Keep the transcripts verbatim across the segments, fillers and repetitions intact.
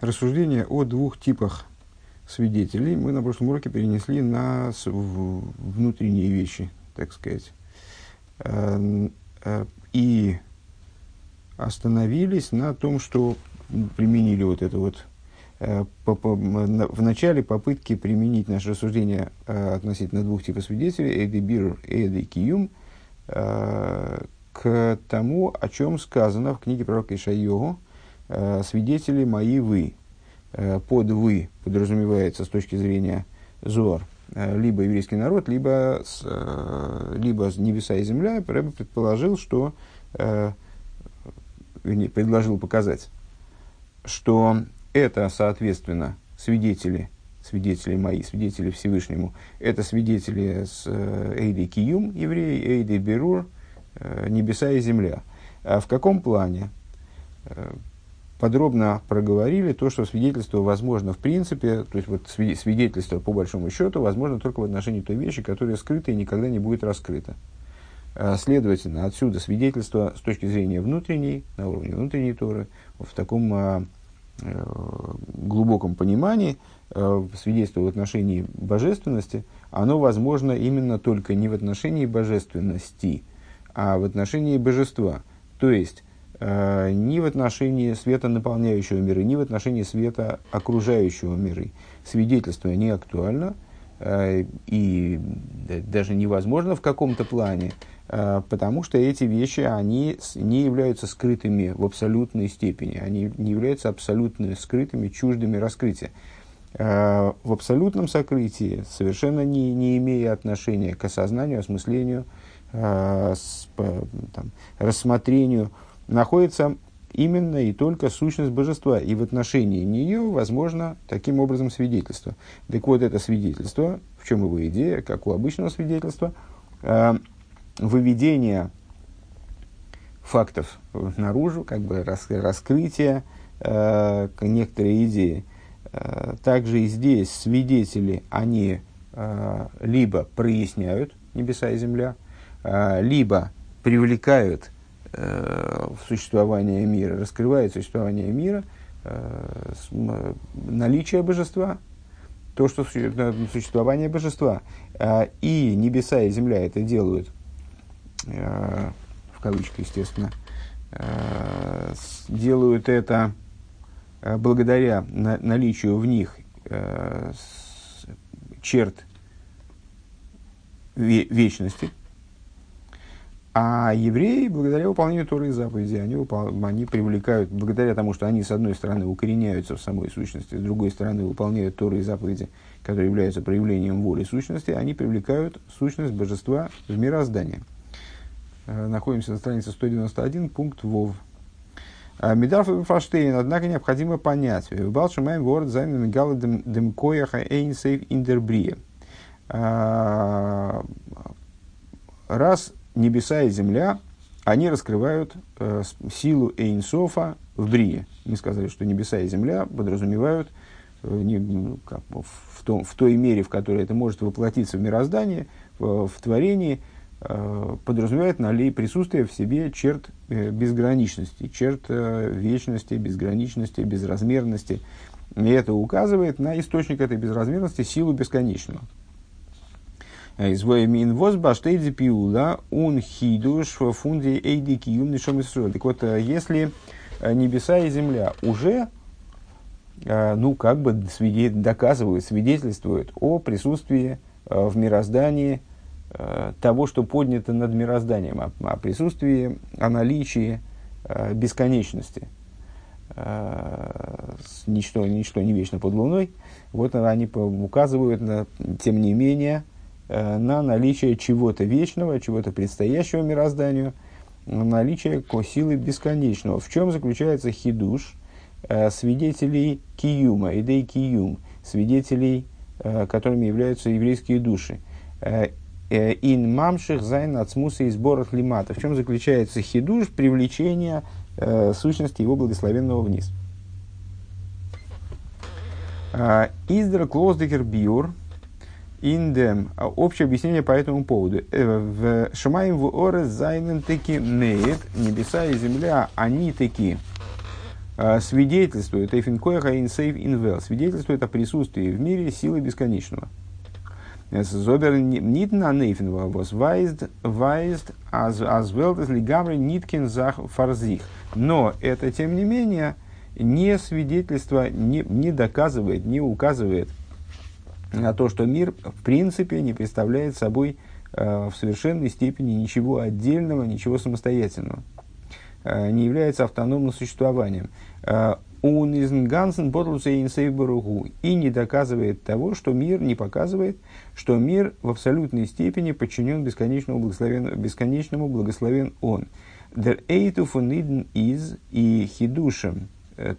Рассуждение о двух типах свидетелей мы на прошлом уроке перенесли на внутренние вещи, так сказать. И остановились на том, что применили вот это вот. В начале попытки применить наше рассуждение относительно двух типов свидетелей, Эйдей Бирур и Эйдей Кием, к тому, о чем сказано в книге пророка Ишаййогу, свидетели мои вы. Под вы подразумевается с точки зрения Зоар либо еврейский народ, либо, либо небеса и земля. Рэбе предположил, что предложил показать, что это, соответственно, свидетели, свидетели мои, свидетели Всевышнему. Это свидетели с Эйдей Киюм, евреи, Эйдей Бирур, небеса и земля. В каком плане? Подробно проговорили то, что свидетельство возможно в принципе, то есть вот свидетельство по большому счету возможно только в отношении той вещи, которая скрыта и никогда не будет раскрыта. Следовательно, отсюда свидетельство с точки зрения внутренней, на уровне внутренней Торы, в таком глубоком понимании свидетельство в отношении божественности, оно возможно именно только не в отношении божественности, а в отношении божества, то есть ни в отношении света наполняющего миры, ни в отношении света окружающего миры. Свидетельство не актуально и даже невозможно в каком-то плане, потому что эти вещи, они не являются скрытыми в абсолютной степени, они не являются абсолютно скрытыми, чуждыми раскрытия. В абсолютном сокрытии, совершенно не, не имея отношения к осознанию, осмыслению, там, рассмотрению, находится именно и только сущность божества, и в отношении нее возможно таким образом свидетельство. Так вот, это свидетельство, в чем его идея, как у обычного свидетельства, выведение фактов наружу, как бы раскрытие э, некоторой идеи. Также и здесь свидетели, они э, либо проясняют небеса и земля, э, либо привлекают э, в существование мира, раскрывают существование мира э, с, э, наличие божества, то, что существование божества. Э, и небеса и земля это делают, в кавычках, естественно, делают это благодаря наличию в них черт вечности, а евреи, благодаря выполнению Торы и заповедей, они, они привлекают, благодаря тому, что они, с одной стороны, укореняются в самой сущности, с другой стороны, выполняют Торы и заповеди, которые являются проявлением воли сущности, они привлекают сущность божества в мироздание. Находимся на странице сто девяносто один, пункт Вов. Мед'арф ле'фарштейн, однако, необходимо понять. Шомаим вэорец зайн мигала дем коех-эйнсоев ин дер брие. Раз небеса и земля, они раскрывают силу Эйнсофа в брие. Мы сказали, что небеса и земля подразумевают в, том, в той мере, в которой это может воплотиться в мироздании, в, в творении, подразумевает наличие присутствия в себе черт безграничности, черт вечности, безграничности, безразмерности. И это указывает на источник этой безразмерности, силу бесконечного. Так вот, если небеса и земля уже, ну, как бы доказывают, свидетельствуют о присутствии в мироздании того, что поднято над мирозданием, о, о присутствии, о наличии э, бесконечности. Э, ничто, ничто не вечно под луной. Вот они указывают, на, тем не менее, э, на наличие чего-то вечного, чего-то предстоящего мирозданию, на наличие силы бесконечного. В чем заключается хидуш э, свидетелей киюма, эйдей киюм, свидетелей, э, которыми являются еврейские души. Э, «Ин мамших зайн ацмуса и сборах лимата». В чем заключается хидуш привлечения э, сущности его благословенного вниз. «Издра Клоуздекер Бьюр». «Индем». Общее объяснение по этому поводу. «Шомаим вэорец зайнен таки меет». Небеса и земля, они таки свидетельствует Эйн Коях Хосер Поэль, свидетельствует о присутствии в мире силы бесконечного. Зобер нит на нейфен вопрос вайзд вайзд азвелдес лигамри ниткин зах фарзих. Но это, тем не менее, не свидетельство, не, не доказывает, не указывает на то, что мир в принципе не представляет собой э, в совершенной степени ничего отдельного, ничего самостоятельного, э, не является автономным существованием. Он из Гансен боролся инсейборугу и не доказывает того, что мир не показывает, что мир в абсолютной степени подчинен бесконечному благословен, бесконечному благословен он. Der Eitufuniden is и хидушем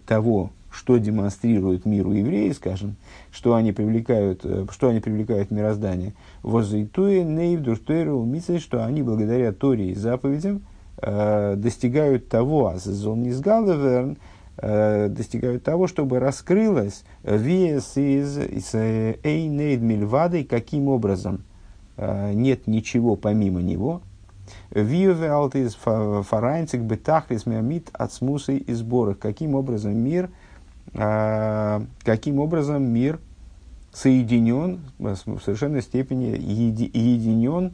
того, что демонстрирует миру евреи, скажем, что они привлекают, что они привлекают мироздание. Воззитуе нейвдуртуэру мицей, что они благодаря Торе и заповедям достигают того, азон из Галдаверн, достигают того, чтобы раскрылось вес из эйнейд мильвады, каким образом нет ничего помимо него. Виевелт из фарайнцик бетахлис миамит от смусы и сборок, каким образом мир, каким образом мир соединен в совершенной степени, единен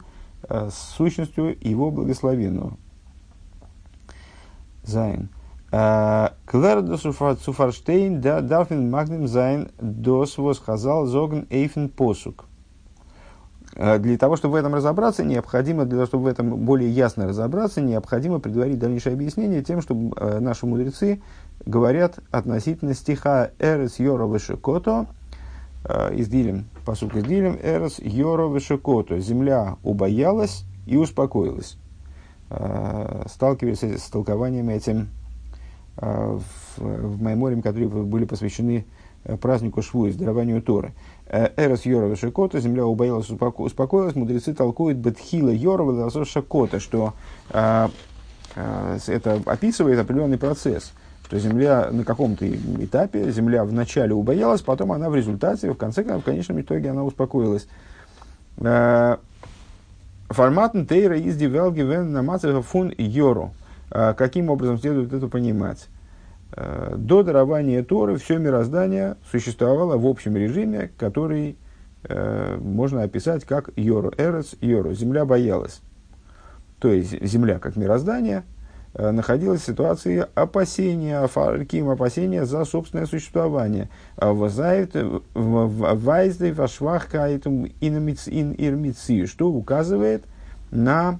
с сущностью его благословенного. Зайн. Клэр до Суфарштейн, да Дарфин Магнем Зайн дос восхазал зогн Эйфен Посук. Для того, чтобы в этом разобраться, необходимо, для того, чтобы в этом более ясно разобраться, необходимо предварить дальнейшее объяснение тем, что наши мудрецы говорят относительно стиха Эрес Йоро ваше Кото, издилем, посук издилем, Эрес Йоро ваше Кото. Земля убоялась и успокоилась. Сталкивались с толкованием этим в, в Майморим, которые были посвящены празднику Швуис, дарованию Торы. Эрес Йоро ваше Кото, земля убоялась, успокоилась. Мудрецы толкуют Бетхила Йоро ваше Шокото, что а, а, это описывает определенный процесс, что земля на каком-то этапе, земля вначале убоялась, потом она в результате, в конце, в конечном итоге она успокоилась. Формат тейра издевалги вен намацеха фун Йору. Каким образом следует это понимать? До дарования Торы все мироздание существовало в общем режиме, который э, можно описать как Йору, Эрес Йору. Земля боялась. То есть земля как мироздание э, находилась в ситуации опасения, фарким опасения за собственное существование. Что указывает на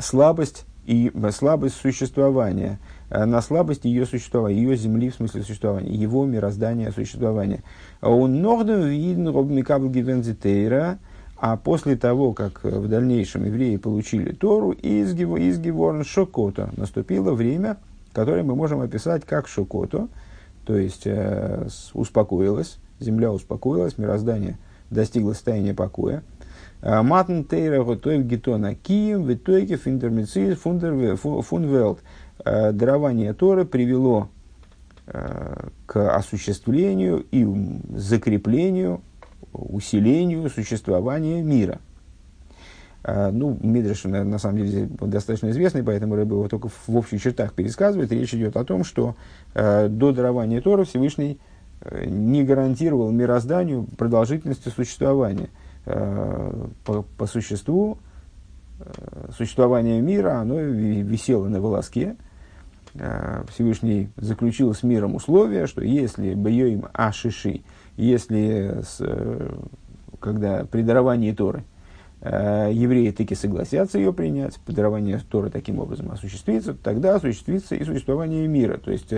слабость и слабость существования, на слабость ее существования, ее земли в смысле существования, его мироздания существования. А после того, как в дальнейшем евреи получили Тору, из Геворн Шокото наступило время, которое мы можем описать как Шокото, то есть э, успокоилась, земля успокоилась, мироздание достигло состояния покоя. Матан Тейра готовит Гитона Кием, Витойке, Финдермициз, Фунверт. Дарование Торы привело к осуществлению и закреплению, усилению существования мира. Ну, Мидреш, на самом деле, достаточно известный, поэтому Рэбе его только в общих чертах пересказывает. Речь идет о том, что до дарования Торы Всевышний не гарантировал мирозданию продолжительности существования. По, по существу существование мира, оно висело на волоске. Всевышний заключил с миром условие, что если бьем ашиши, если с, когда при даровании Торы евреи таки согласятся ее принять, дарование Торы таким образом осуществится, тогда осуществится и существование мира. То есть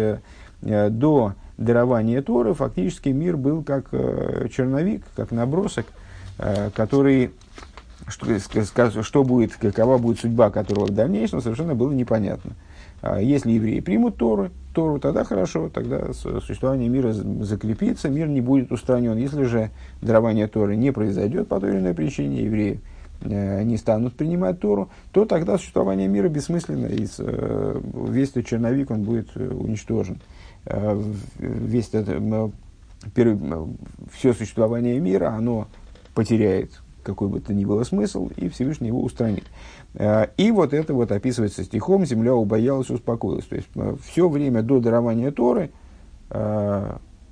до дарования Торы фактически мир был как черновик, как набросок, который, что, что будет, какова будет судьба которого в дальнейшем, совершенно было непонятно. Если евреи примут Тору, Тору тогда хорошо, тогда существование мира закрепится, мир не будет устранен. Если же дарование Торы не произойдет по той или иной причине, евреи не станут принимать Тору, то тогда существование мира бессмысленно, и весь этот черновик он будет уничтожен. Весь этот, все существование мира, оно потеряет какой бы то ни было смысл, и Всевышний его устранит. И вот это вот описывается стихом: «Земля убоялась, успокоилась». То есть, все время до дарования Торы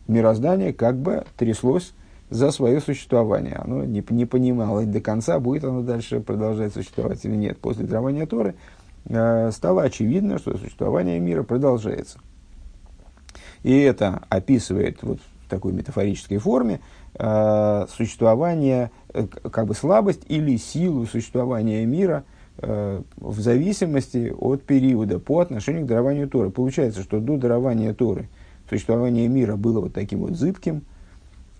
мироздание как бы тряслось за свое существование. Оно не, не понимало до конца, будет оно дальше продолжать существовать или нет. После дарования Торы стало очевидно, что существование мира продолжается. И это описывает вот в такой метафорической форме э, существование, э, как бы слабость или силу существования мира э, в зависимости от периода по отношению к дарованию Торы. Получается, что до дарования Торы существование мира было вот таким вот зыбким,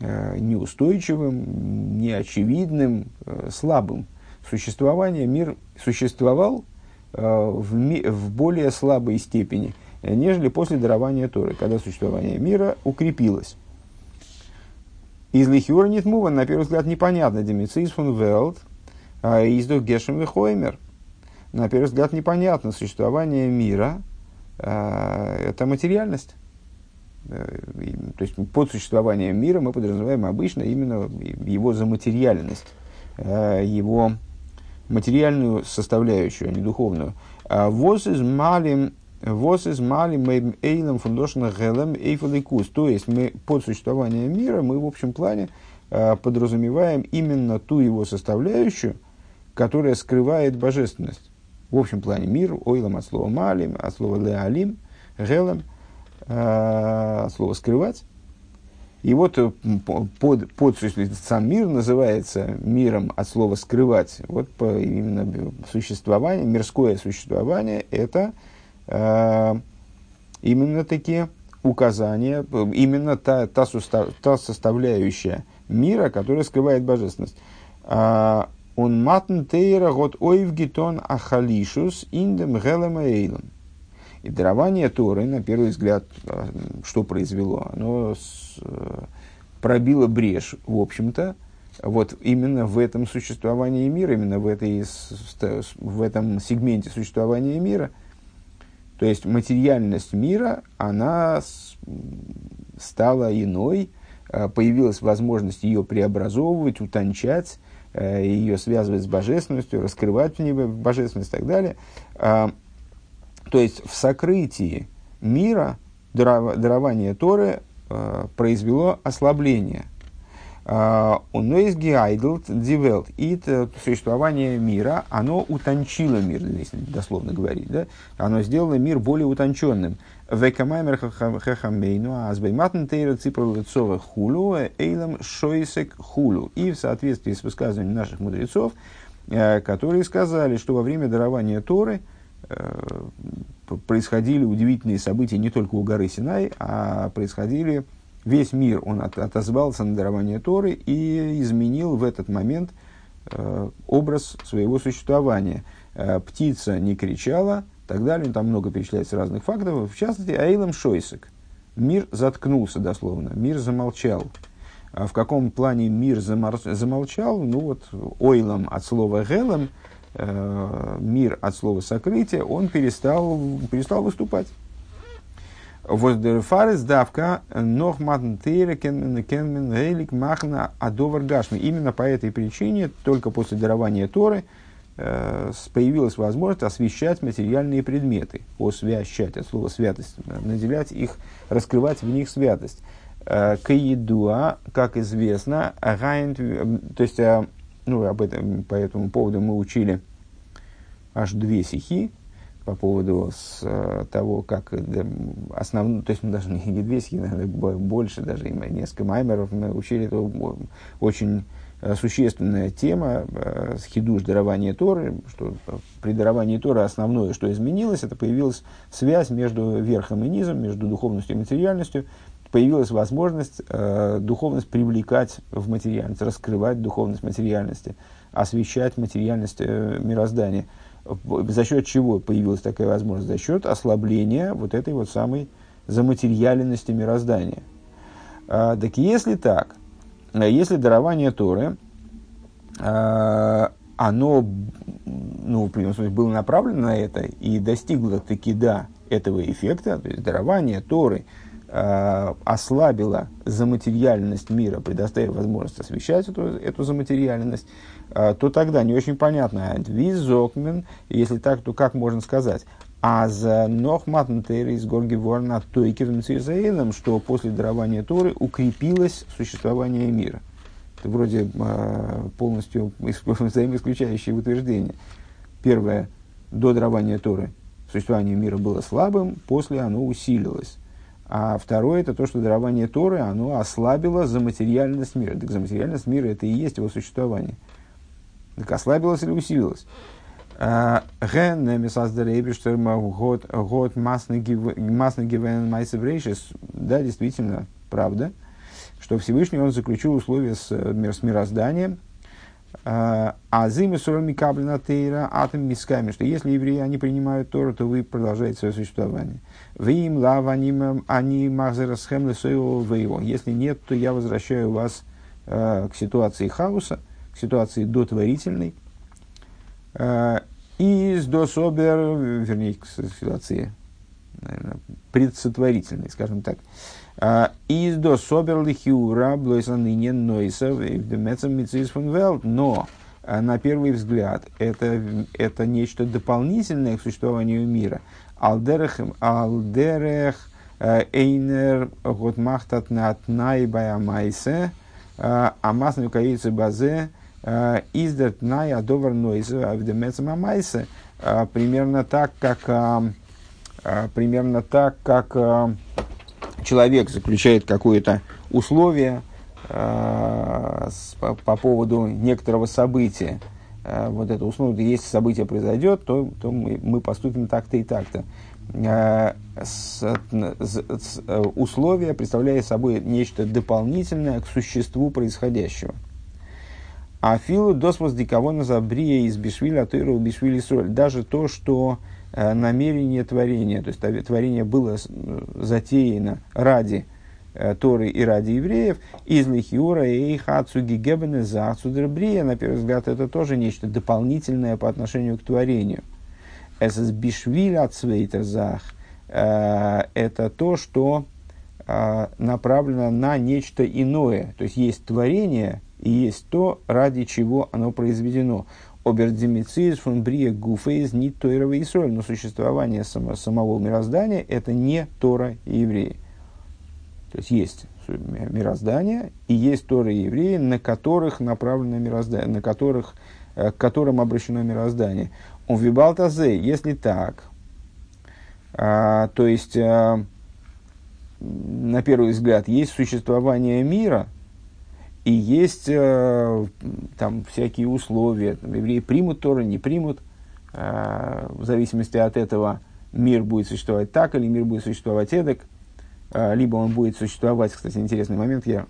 э, неустойчивым, неочевидным, э, слабым. Существование мир существовал э, в, ми, в более слабой степени, нежели после дарования Торы, когда существование мира укрепилось. Из лихиора нет мува, на первый взгляд, непонятно. Демициз фунверт, из дух гешем вихоймер. На первый взгляд, непонятно. Существование мира а, – это материальность. То есть, под существованием мира мы подразумеваем обычно именно его заматериальность, его материальную составляющую, а не духовную. «Воз из малим». «Вос из мали мэйм эйлэм фундошна гэлэм эйфэлэйкус». То есть, мы под существование мира, мы в общем плане э, подразумеваем именно ту его составляющую, которая скрывает божественность. В общем плане мир, ойлэм от слова малим, от слова леалим, гэлэм, э, от слова скрывать. И вот под, под сам мир называется миром от слова скрывать. Вот по, именно существование, мирское существование – это... именно такие указания, именно та, та, сустав, та составляющая мира, которая скрывает божественность. Он матан тейра гот ойв гитон ахалишус индем гелем эйлем. И дарование Торы, на первый взгляд, что произвело? Оно пробило брешь, в общем-то, вот именно в этом существовании мира, именно в, этой, в этом сегменте существования мира. То есть, материальность мира, она стала иной, появилась возможность ее преобразовывать, утончать, ее связывать с божественностью, раскрывать в ней божественность и так далее. То есть, в сокрытии мира дарование Торы произвело ослабление. И существование мира, оно утончило мир, если дословно говорить, да? Оно сделало мир более утонченным. И в соответствии с высказыванием наших мудрецов, которые сказали, что во время дарования Торы происходили удивительные события не только у горы Синай, а происходили... Весь мир, он от, отозвался на дарование Торы и изменил в этот момент э, образ своего существования. Э, птица не кричала, так далее. Там много перечисляется разных фактов. В частности, Аилам Шойсек. Мир заткнулся дословно, мир замолчал. А в каком плане мир замор... замолчал? Ну вот, Ойлам от слова Гелам, э, мир от слова сокрытие, он перестал, перестал выступать. Именно по этой причине только после дарования Торы э, появилась возможность освящать материальные предметы. Освящать от слова святость, наделять их, раскрывать в них святость. Каидуа, как известно, то есть, ну, об этом, по этому поводу мы учили аж две сихи. По поводу с, того, как основную, то есть мы даже не Гедвейский, наверное, больше, даже несколько маймеров, мы учили, это очень существенная тема, хидуш дарования Торы, что при даровании Торы основное, что изменилось, это появилась связь между верхом и низом, между духовностью и материальностью, появилась возможность э, духовность привлекать в материальность, раскрывать духовность материальности, освещать материальность э, мироздания. За счет чего появилась такая возможность? За счет ослабления вот этой вот самой заматериальности мироздания. А, так если так, если дарование Торы, а, оно, ну, в прямом смысле, было направлено на это и достигло таки, да, этого эффекта, то есть дарование Торы э, ослабила заматериальность мира, предоставив возможность освещать эту, эту заматериальность, э, то тогда не очень понятно, если так, то как можно сказать, а за нох Матан Тейра из Горги ворна Тоѓу ва-воѓу, что после дарования Торы укрепилось существование мира. Это вроде э, полностью взаимоисключающие утверждения. Первое, до дарования Торы существование мира было слабым, после оно усилилось. А второе, это то, что дарование Торы, оно ослабило заматериальность мира. Так заматериальность мира, это и есть его существование. Так ослабилось или усилилось? Да, действительно, правда, что Всевышний он заключил условия с, с мирозданием, а зимы сурами каблина тейра атом мисками, что если евреи они принимают Тору, то вы продолжаете свое существование. Вим лав аним ани махзерасхем лесоево вейво. Если нет, то я возвращаю вас э, к ситуации хаоса, к ситуации дотворительной. Из дособер, вернее, к ситуации, наверное, предсотворительной, скажем так. Из дособер лихиура блойсаныне нойса вдемецам мицис фунвелт. Но, на первый взгляд, это, это нечто дополнительное к существованию мира. Алдерех, алдерех, эйнер, готмахтат натнай баямайсе, амасны укаицы базе, издертная доверной из авдемецамайса, примерно так как примерно так как человек заключает какое-то условие по поводу некоторого события, вот это условие, если событие произойдет, то то мы, мы поступим так-то и так-то. Условие представляет собой нечто дополнительное к существу происходящего. А филу досмос диковона за брие из бишвиля тойра у бишвили соль. Даже то, что э, намерение творения, то есть творение было затеяно ради э, Торы и ради евреев, из лихиура и хацуги гебены за отсюда брие, на первый взгляд, это тоже нечто дополнительное по отношению к творению. Эсэс бишвиля цвейтерзах, это то, что э, направлено на нечто иное. То есть есть творение, и есть то, ради чего оно произведено. Обердимициз фон брие гуфейз нит тойрова и соль. Но существование само, самого мироздания – это не Тора и евреи. То есть, есть мироздание и есть Тора и евреи, на которых направлено мироздание, на которых, к которым обращено мироздание. Он вибалтазе, если так, а, то есть, а, на первый взгляд, есть существование мира, и есть э, там всякие условия, там, евреи примут Тору, не примут, э, в зависимости от этого мир будет существовать так, или мир будет существовать эдак, э, либо он будет существовать, кстати, интересный момент, я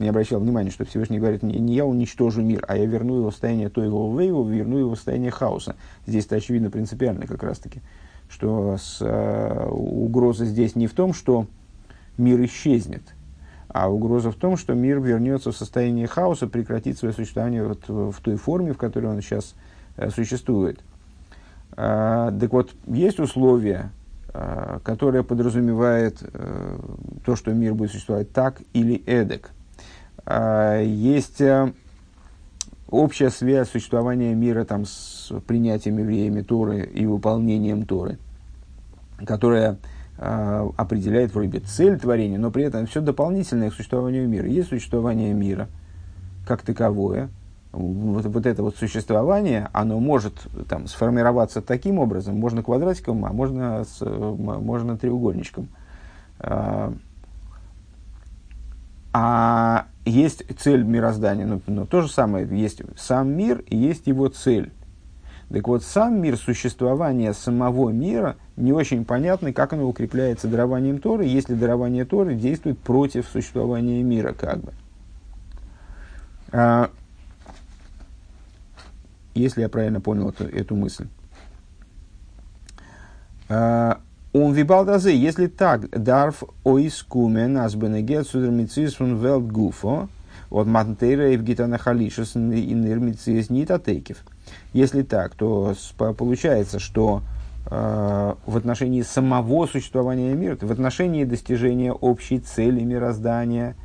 не обращал внимания, что Всевышний говорит, не, не я уничтожу мир, а я верну его в состояние той его, его, верну его в состояние хаоса. Здесь это очевидно принципиально как раз-таки, что с, э, угроза здесь не в том, что мир исчезнет, а угроза в том, что мир вернется в состояние хаоса, прекратит свое существование вот в той форме, в которой он сейчас э, существует. Э, так вот, есть условия, э, которые подразумевают э, то, что мир будет существовать так или эдак. Э, есть э, общая связь существования мира там, с принятием евреями Торы и выполнением Торы, которая определяет вроде цель творения, но при этом все дополнительное к существованию мира. Есть существование мира как таковое. Вот, вот это вот существование, оно может там, сформироваться таким образом. Можно квадратиком, а можно, с, можно треугольничком. А есть цель мироздания. Но, но то же самое. Есть сам мир и есть его цель. Так вот, сам мир, существование самого мира, не очень понятно, как оно укрепляется дарованием Торы, если дарование Торы действует против существования мира, как бы. Если я правильно понял эту, эту мысль. Он вибалдазе, если так, дарф ойскумен асбенеге судермицисун велдгуфо, от мантера и в гитона халишес инермицис нитатекев. Если так, то получается, что в отношении самого существования мира, в отношении достижения общей цели мироздания,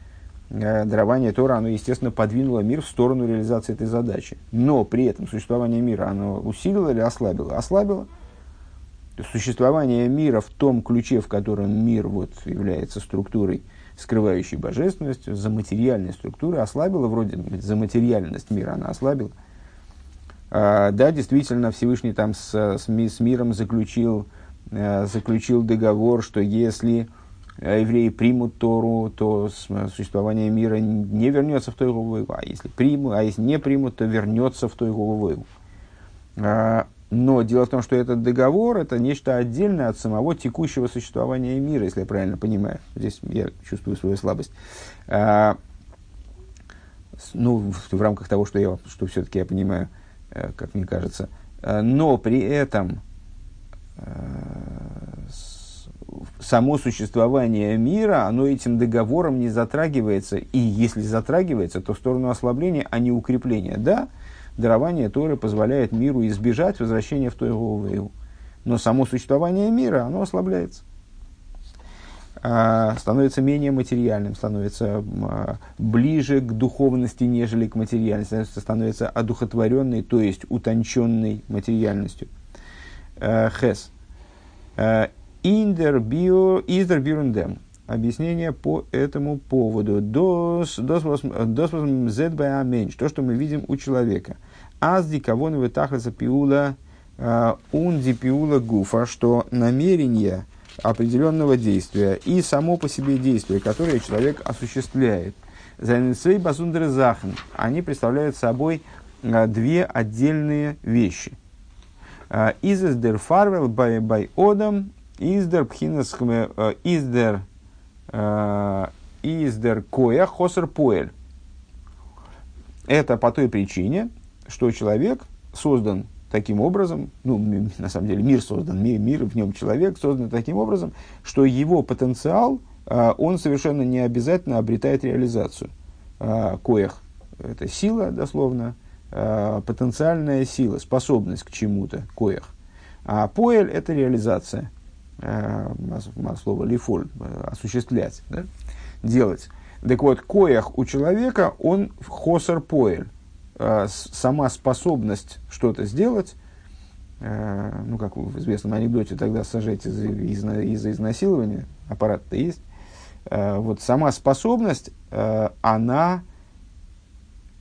дарование Тора, оно, естественно, подвинуло мир в сторону реализации этой задачи. Но при этом существование мира, оно усилило или ослабило? Ослабило. Существование мира в том ключе, в котором мир вот, является структурой, скрывающей божественность, за материальной структурой ослабило, вроде за материальность мира она ослабила. А, да, действительно, Всевышний там с, с, с миром заключил, заключил договор, что если евреи примут Тору, то существование мира не вернется в Тоѓу ва-воѓу, а если примут, а если не примут, то вернется в Тоѓу ва-воѓу. Но дело в том, что этот договор – это нечто отдельное от самого текущего существования мира, если я правильно понимаю. Здесь я чувствую свою слабость. А, ну, в, в рамках того, что, я, что все-таки я понимаю, как мне кажется. Но при этом само существование мира, оно этим договором не затрагивается. И если затрагивается, то в сторону ослабления, а не укрепления. Да? Дарование Торы позволяет миру избежать возвращения в Тоѓу ва-воѓу. Но само существование мира, оно ослабляется. А, становится менее материальным, становится а, ближе к духовности, нежели к материальности. Становится одухотворенной, то есть утонченной материальностью. А, Хес. Издра Бирундем. Объяснение по этому поводу. Дос возм зет бай аменш. То, что мы видим у человека. Азди кавон вэтахлеса пиула унди пиула гуфа. Что намерение определенного действия и само по себе действие, которое человек осуществляет. Зайнцвей базундер захн. Они представляют собой две отдельные вещи. Изес дер фарвел бай бай одам. Издер пхинес издер... Издер Коях Хосер Поэль. Это по той причине, что человек создан таким образом, ну, на самом деле мир создан, мир, мир в нем человек создан таким образом, что его потенциал, он совершенно не обязательно обретает реализацию. Коях – это сила, дословно, потенциальная сила, способность к чему-то, коях. А Поэль – это реализация. Слово лифоль, осуществлять, да? Делать. Так вот, коях у человека, он хосер поэль. Сама способность что-то сделать, ну, как в известном анекдоте, тогда сажать из-за из- из- изнасилования, аппарат-то есть, вот сама способность, она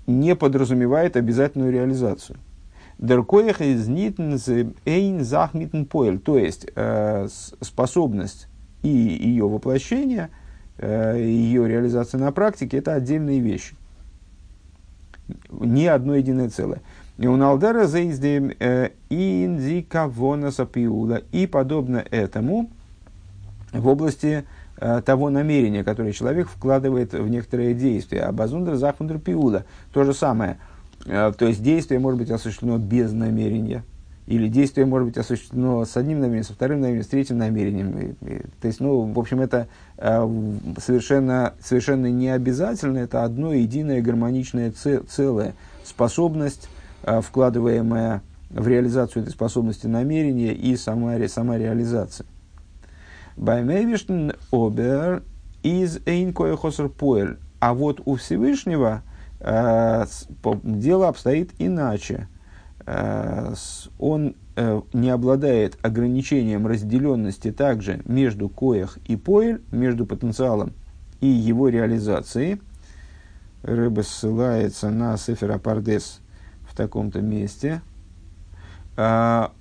не подразумевает обязательную реализацию. Дер коех из нитн эйн захмитн поэль. То есть, э, способность и ее воплощение, э, ее реализация на практике – это отдельные вещи. Не одно единое целое. И у Налдера заиздем индика вонаса пиула. И подобно этому в области э, того намерения, которое человек вкладывает в некоторые действия. Абазундер захмундер пиула. То же самое. То есть, действие может быть осуществлено без намерения. Или действие может быть осуществлено с одним намерением, со вторым намерением, с третьим намерением. То есть, ну, в общем, это совершенно, совершенно не обязательно. Это одно единое гармоничное целое. Способность, вкладываемая в реализацию этой способности намерения и сама, сама реализация. Баймейвиштен обер из эйн коях хосер поэль. А вот у Всевышнего... дело обстоит иначе. Он не обладает ограничением разделенности также между коях и поэль, между потенциалом и его реализацией. Рыба ссылается на Сефер Апардес в таком-то месте.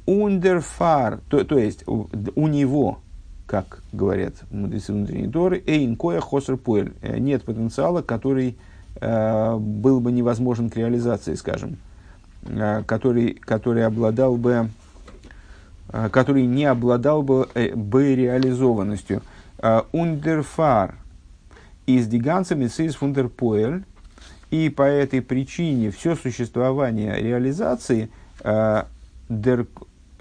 Ундерфар, то, то есть у, у него, как говорят мудрецы внутренней Торы, эйн коях хосер поэль, нет потенциала, который был бы невозможен к реализации, скажем, который, который, обладал бы, который не обладал бы, бы реализованностью. Ундерфар из диганцами из фундерпоэль, и по этой причине все существование реализации дер,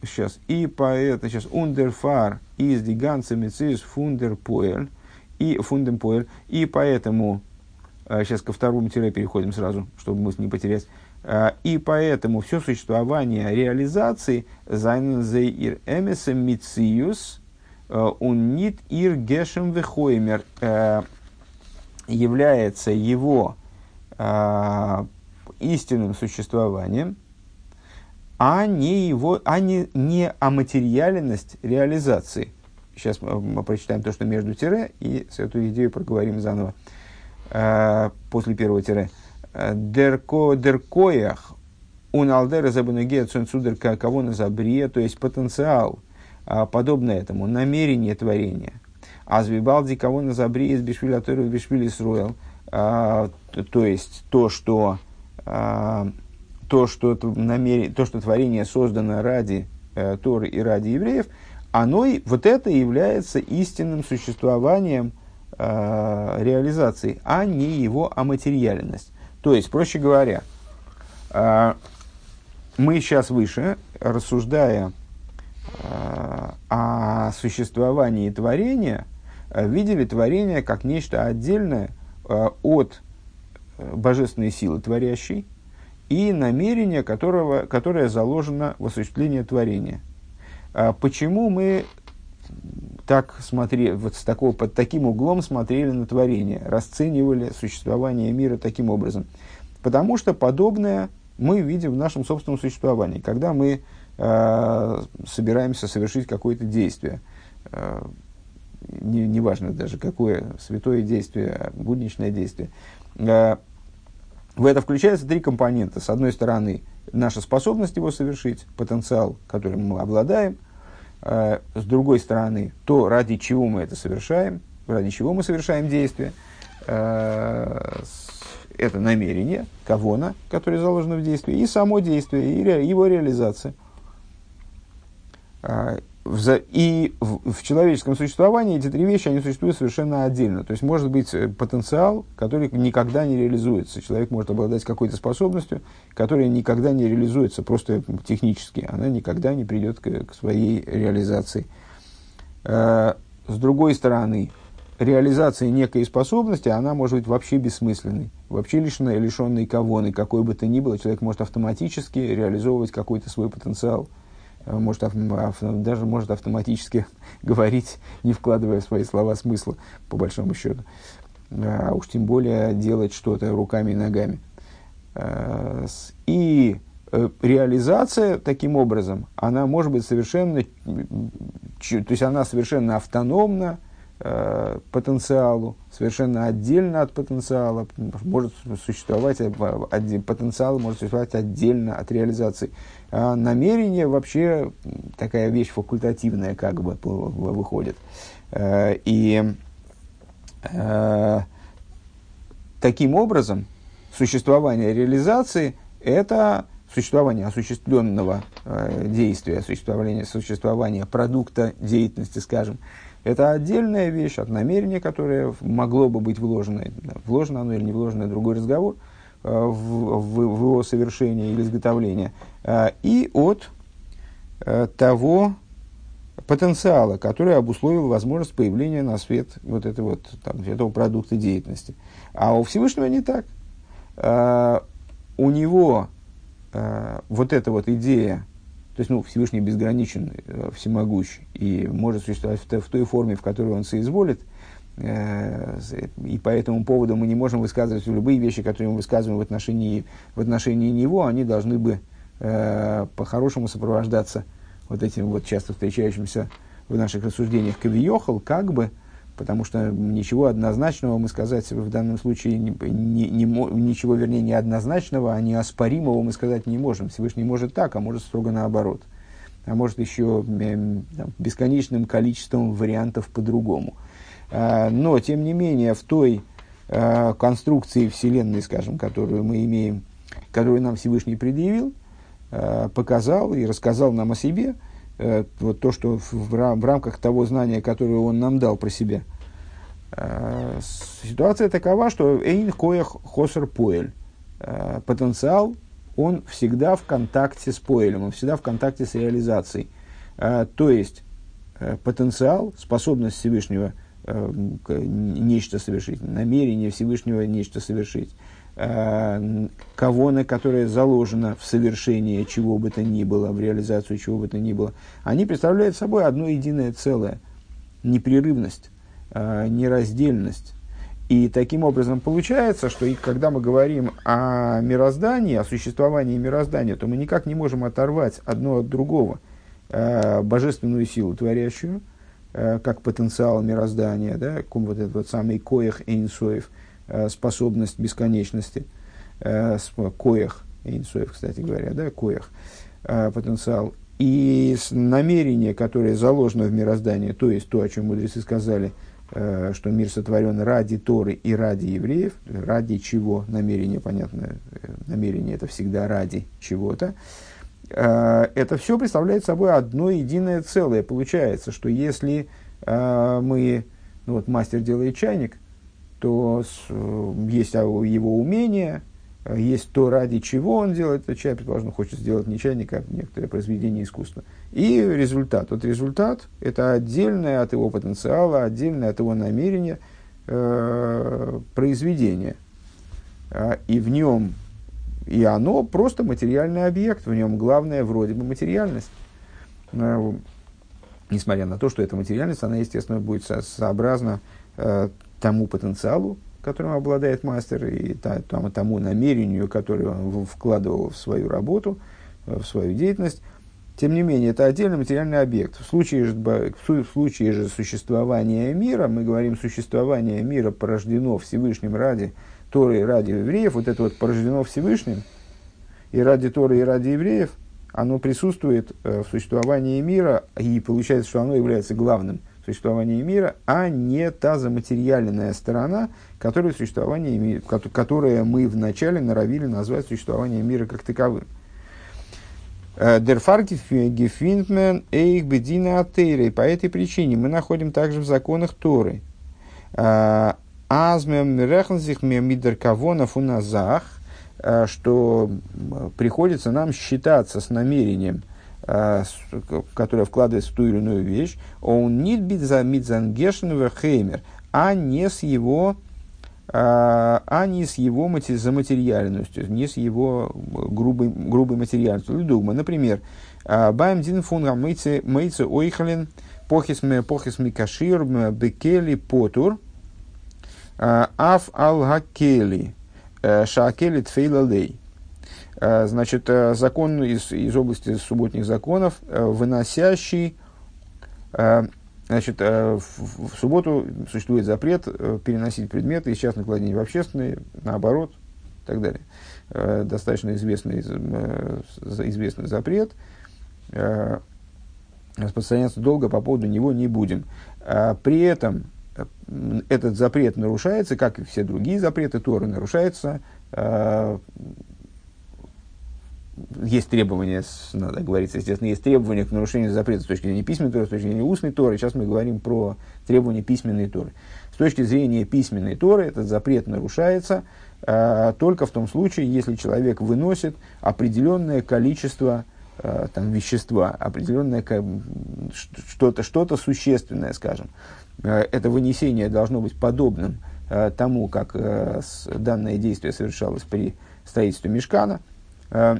сейчас и по это сейчас ундерфар из диганцами из фундерпоэль и фундемпоэль, и поэтому Сейчас ко второму тире переходим сразу, чтобы мысль не потерять. И поэтому все существование реализации «Зайн зей ир эмесэ мициюс ун нит ир гешем вихоймер» является его истинным существованием, а не, его, а не, не аматериальность реализации. Сейчас мы прочитаем то, что между тире, и с эту идею проговорим заново. После первого тире. Деркоях, уналдера забануге, цунцудер, кого на забрие, то есть потенциал, подобно этому, намерение творения. Азвибалди, кого на забрие, из бешвиля тору, бешвили сроил, то есть то, что то, что намерение, то, что творение создано ради Торы и ради евреев, оно вот это является истинным существованием реализации, а не его аматериальность. То есть, проще говоря, мы сейчас выше, рассуждая о существовании творения, видели творение как нечто отдельное от божественной силы творящей и намерения, которого, которое заложено в осуществлении творения. Почему мы так смотри, вот с такого, под таким углом смотрели на творение, расценивали существование мира таким образом? Потому что подобное мы видим в нашем собственном существовании, когда мы э, собираемся совершить какое-то действие, э, не, неважно даже какое, святое действие, будничное действие. Э, в это включаются три компонента. С одной стороны, наша способность его совершить, потенциал, которым мы обладаем. С другой стороны, то, ради чего мы это совершаем, ради чего мы совершаем действие, это намерение кавона, которое заложено в действии, и само действие, и его реализация. И в человеческом существовании эти три вещи, они существуют совершенно отдельно. То есть, может быть потенциал, который никогда не реализуется. Человек может обладать какой-то способностью, которая никогда не реализуется, просто технически. Она никогда не придет к, к своей реализации. С другой стороны, реализация некой способности, она может быть вообще бессмысленной. Вообще лишенной, лишенной кавоны, какой бы то ни было, человек может автоматически реализовывать какой-то свой потенциал. Может, даже может автоматически говорить, не вкладывая в свои слова смысла, по большому счету. А уж тем более делать что-то руками и ногами. И реализация таким образом, она может быть совершенно, то есть она совершенно автономна потенциалу, совершенно отдельно от потенциала, может существовать потенциал, может существовать отдельно от реализации. А намерение вообще такая вещь факультативная, как бы выходит. И таким образом существование реализации – это существование осуществленного действия, существование, существование продукта деятельности, скажем. Это отдельная вещь от намерения, которое могло бы быть вложено, вложено оно или не вложено, другой разговор, в, в, в его совершение или изготовление, и от того потенциала, который обусловил возможность появления на свет вот, это вот, там, этого продукта деятельности. А у Всевышнего не так. У него вот эта вот идея, то есть, ну, Всевышний безграничен, всемогущ, и может существовать в той форме, в которой он соизволит. И по этому поводу мы не можем высказывать любые вещи, которые мы высказываем в отношении, в отношении него, они должны бы по-хорошему сопровождаться вот этим вот часто встречающимся в наших рассуждениях кавиохал, как бы, потому что ничего однозначного мы сказать в данном случае, не, не, не, ничего, вернее, неоднозначного, а неоспоримого мы сказать не можем. Всевышний может так, а может строго наоборот. А может еще там, бесконечным количеством вариантов по-другому. Но, тем не менее, в той конструкции Вселенной, скажем, которую мы имеем, которую нам Всевышний предъявил, показал и рассказал нам о себе, вот то, что в рамках того знания, которое он нам дал про себя. Ситуация такова, что «Эйн Коях Хосер Поэль», потенциал, он всегда в контакте с поэлем, он всегда в контакте с реализацией. То есть, потенциал, способность Всевышнего нечто совершить, намерение Всевышнего нечто совершить, кавона, которая заложена в совершение чего бы то ни было, в реализацию чего бы то ни было, они представляют собой одно единое целое, непрерывность, нераздельность. И таким образом получается, что и когда мы говорим о мироздании, о существовании мироздания, то мы никак не можем оторвать одно от другого божественную силу творящую, как потенциал мироздания, да, вот этот вот самый Коех-эйнсоев, способность бесконечности, Коех-эйнсоев, кстати говоря, да, Коях, потенциал, и намерение, которое заложено в мироздании, то есть то, о чем мудрецы сказали, что мир сотворен ради Торы и ради евреев, ради чего намерение, понятно, намерение это всегда ради чего-то, это все представляет собой одно единое целое. Получается, что если мы, ну вот мастер делает чайник, то есть его умение, есть то, ради чего он делает этот чай, предположим, хочет сделать не чайник, а некоторое произведение искусства. И результат. Вот результат – это отдельное от его потенциала, отдельное от его намерения э, произведение. И в нем, и оно просто материальный объект, в нем главное вроде бы материальность. Э, несмотря на то, что эта материальность, она, естественно, будет со- сообразна э, тому потенциалу, которым обладает мастер, и тому намерению, которое он вкладывал в свою работу, в свою деятельность. Тем не менее, это отдельный материальный объект. В случае же, в случае же существования мира, мы говорим, существование мира порождено Всевышним ради Торы и ради евреев. Вот это вот порождено Всевышним и ради Торы, и ради евреев, оно присутствует в существовании мира, и получается, что оно является главным существование мира, а не та заматериальная сторона, которую существование, которое мы вначале норовили назвать существование мира как таковым. По этой причине мы находим также в законах Торы. Что приходится нам считаться с намерением, которая вкладывается в ту или иную вещь, он не мидзангешнова хеймер, а не с его, а не с его мати- заматериальностью, не с его грубой, грубой материальностью. Людугма, например, баймдин фунга мейце ойхолин похисме похисме кашир бекели потур аф алгакели шакели тфейлалей. Значит, закон из, из области субботних законов, выносящий, значит, в, в субботу существует запрет переносить предметы из частных владений в общественные, наоборот, и так далее. Достаточно известный, известный запрет. Распространяться долго по поводу него не будем. При этом этот запрет нарушается, как и все другие запреты Торы, нарушается. Есть требования, надо говорить, естественно, есть требования к нарушению запрета с точки зрения письменной Торы, с точки зрения устной Торы. Сейчас мы говорим про требования письменной Торы. С точки зрения письменной Торы этот запрет нарушается э, только в том случае, если человек выносит определенное количество э, там, вещества, определенное что-то, что-то существенное, скажем. Э, это вынесение должно быть подобным э, тому, как э, с, данное действие совершалось при строительстве Мешкана. Э,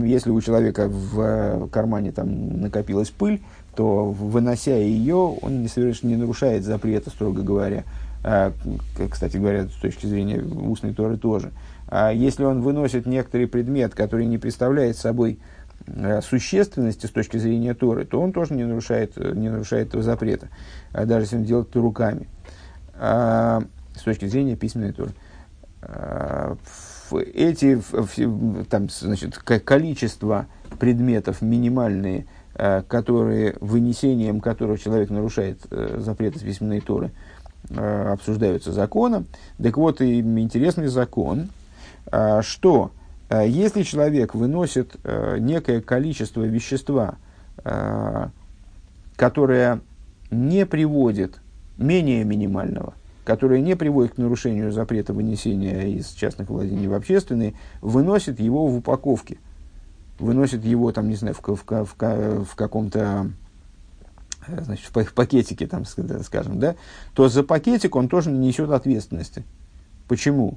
Если у человека в кармане там накопилась пыль, то, вынося ее, он не, совершенно не нарушает запрета, строго говоря. Кстати говоря, с точки зрения устной Торы тоже. Если он выносит некоторый предмет, который не представляет собой существенности с точки зрения Торы, то он тоже не нарушает, не нарушает этого запрета, даже если он делает это руками, с точки зрения письменной Торы. Эти, там, значит, количество предметов минимальные, которые, вынесением которых человек нарушает запреты письменной Торы, обсуждаются законом. Так вот, и интересный закон, что если человек выносит некое количество вещества, которое не приводит менее минимального, которое не приводит к нарушению запрета вынесения из частных владений в общественные, выносит его в упаковке. Выносит его, там, не знаю, в, в, в, в каком-то значит, в пакетике, там, скажем, да, то за пакетик он тоже несет ответственности. Почему?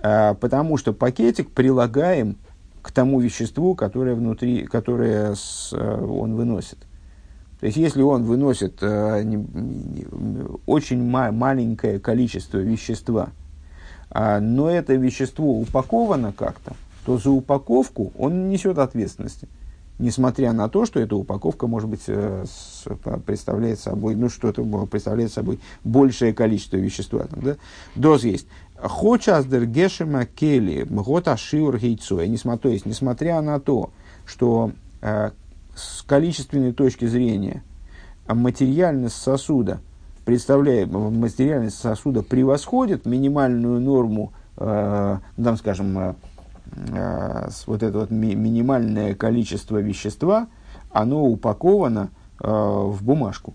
Потому что пакетик прилагаем к тому веществу, которое, внутри, которое он выносит. То есть, если он выносит очень маленькое количество вещества, но это вещество упаковано как-то, то за упаковку он несет ответственность. Несмотря на то, что эта упаковка, может быть, представляет собой, ну, что-то представляет собой большее количество вещества. Там, да? Доз есть. Хочаздер гешема кели мгота шиур гейцоя. То есть, несмотря на то, что э, с количественной точки зрения материальность сосуда, представляет, материальность сосуда превосходит минимальную норму, э, там, скажем, э, вот это вот ми- минимальное количество вещества, оно упаковано э, в бумажку.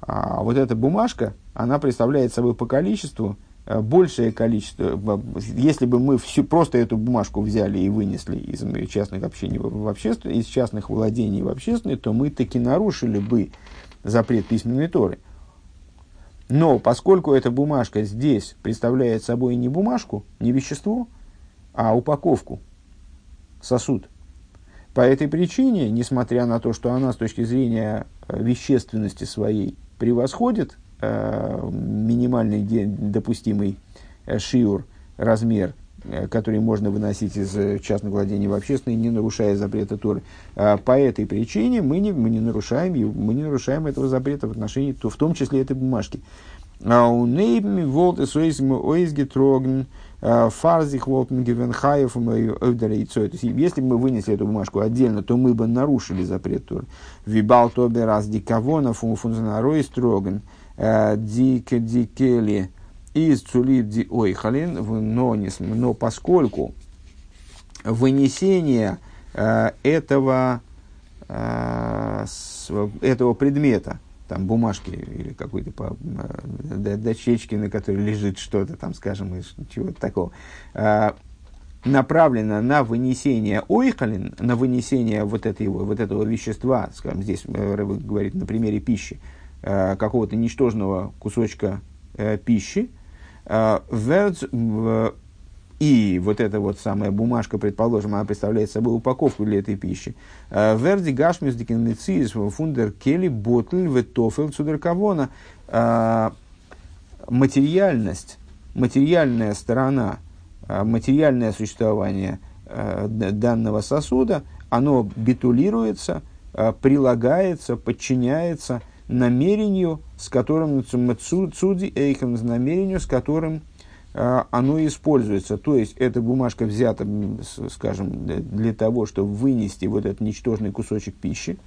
А вот эта бумажка, она представляет собой по количеству э, большее количество. Если бы мы всю, просто эту бумажку взяли и вынесли из частных общений в общественное, из частных владений в общественное, то мы таки нарушили бы запрет письменной Торы. Но поскольку эта бумажка здесь представляет собой не бумажку, не вещество, а упаковку, сосуд. По этой причине, несмотря на то, что она с точки зрения вещественности своей превосходит э, минимальный де- допустимый шиур, размер, э, который можно выносить из частных владений в общественные, не нарушая запрета Торы, э, по этой причине мы не, мы не нарушаем, мы не нарушаем этого запрета в отношении, то, в том числе, этой бумажки. Если бы мы вынесли эту бумажку отдельно, то мы бы нарушили запрет Торы. Но поскольку вынесение этого, этого предмета, там бумажки или какой-то дощечки, на которой лежит что-то, там, скажем, чего-то такого, направлено на вынесение ойхолин, на вынесение вот этого, вот этого вещества, скажем, здесь Рыба говорит на примере пищи, какого-то ничтожного кусочка пищи, и вот эта вот самая бумажка, предположим, она представляет собой упаковку для этой пищи. Верди гашмис декенмициз фундер кели ботль ветофел цудеркавона. Материальность, материальная сторона, материальное существование данного сосуда, оно битулируется, прилагается, подчиняется намерению, с которым цудзи эйхам, намерению, с которым оно используется. То есть, эта бумажка взята, скажем, для того, чтобы вынести вот этот ничтожный кусочек пищи.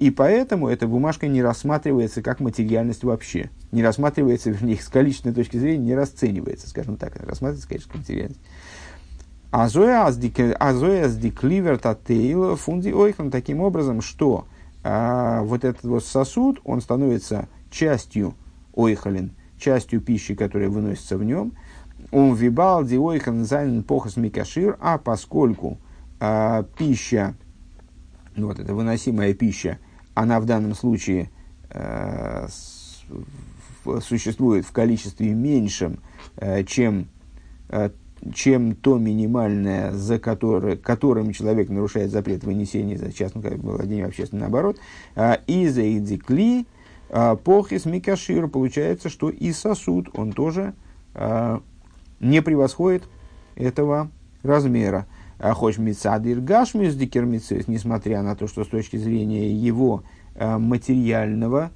И поэтому эта бумажка не рассматривается как материальность вообще. Не рассматривается, вернее, с количественной точки зрения, не расценивается, скажем так. Рассматривается, конечно, как материальность. Азоэс декливер татейл фунди ойхан. Таким образом, что а, вот этот вот сосуд, он становится частью ойхолин, частью пищи, которая выносится в нем, он вибал диойхан занен похос микашир, а поскольку э, пища, вот эта выносимая пища, она в данном случае э, с, в, существует в количестве меньшем, э, чем, э, чем то минимальное, за которое, которым человек нарушает запрет вынесения за частное владение в общественное, наоборот, и за идикли, похис микашир, получается, что и сосуд, он тоже э, не превосходит этого размера. Хоч мицадир гашмис дикермицис, несмотря на то, что с точки зрения его материального,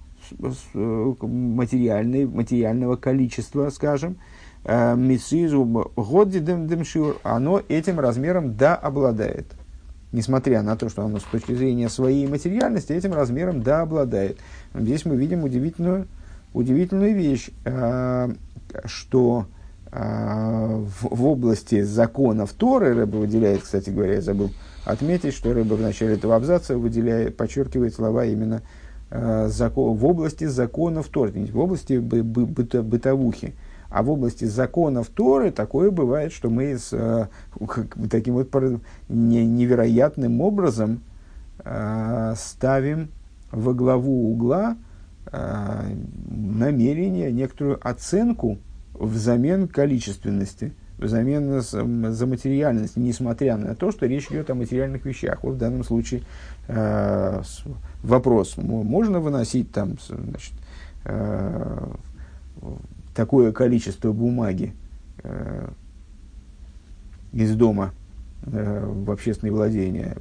материального количества, скажем, мицизу годдидем демшир, оно этим размером да обладает. Несмотря на то, что оно с точки зрения своей материальности этим размером да обладает. Здесь мы видим удивительную, удивительную вещь, э, что э, в, в области законов Торы Ребе выделяет, кстати говоря, я забыл отметить, что Ребе в начале этого абзаца выделяет, подчеркивает слова именно э, закон, в области законов Торы, не в области бы, бы, бы, бытовухи. А в области законов Торы такое бывает, что мы с э, таким вот невероятным образом э, ставим во главу угла э, намерение, некоторую оценку взамен количественности, взамен за материальность, несмотря на то, что речь идет о материальных вещах. Вот в данном случае э, вопрос, можно выносить там, значит, э, такое количество бумаги э, из дома э, в общественное владение?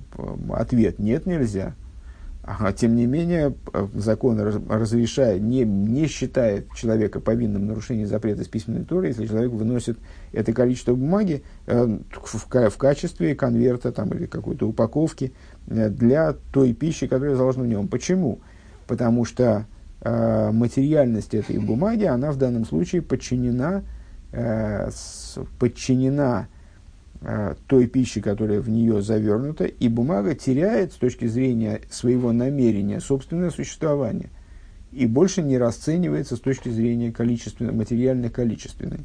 Ответ – нет, нельзя. А тем не менее, закон разрешает, не, не считает человека повинным в нарушении запрета с письменной Торы, если человек выносит это количество бумаги э, в, в качестве конверта там, или какой-то упаковки э, для той пищи, которая заложена в нем. Почему? Потому что э, материальность этой бумаги, она в данном случае подчинена, э, с, подчинена той пищи, которая в нее завернута, и бумага теряет с точки зрения своего намерения собственное существование и больше не расценивается с точки зрения количественной, материально-количественной.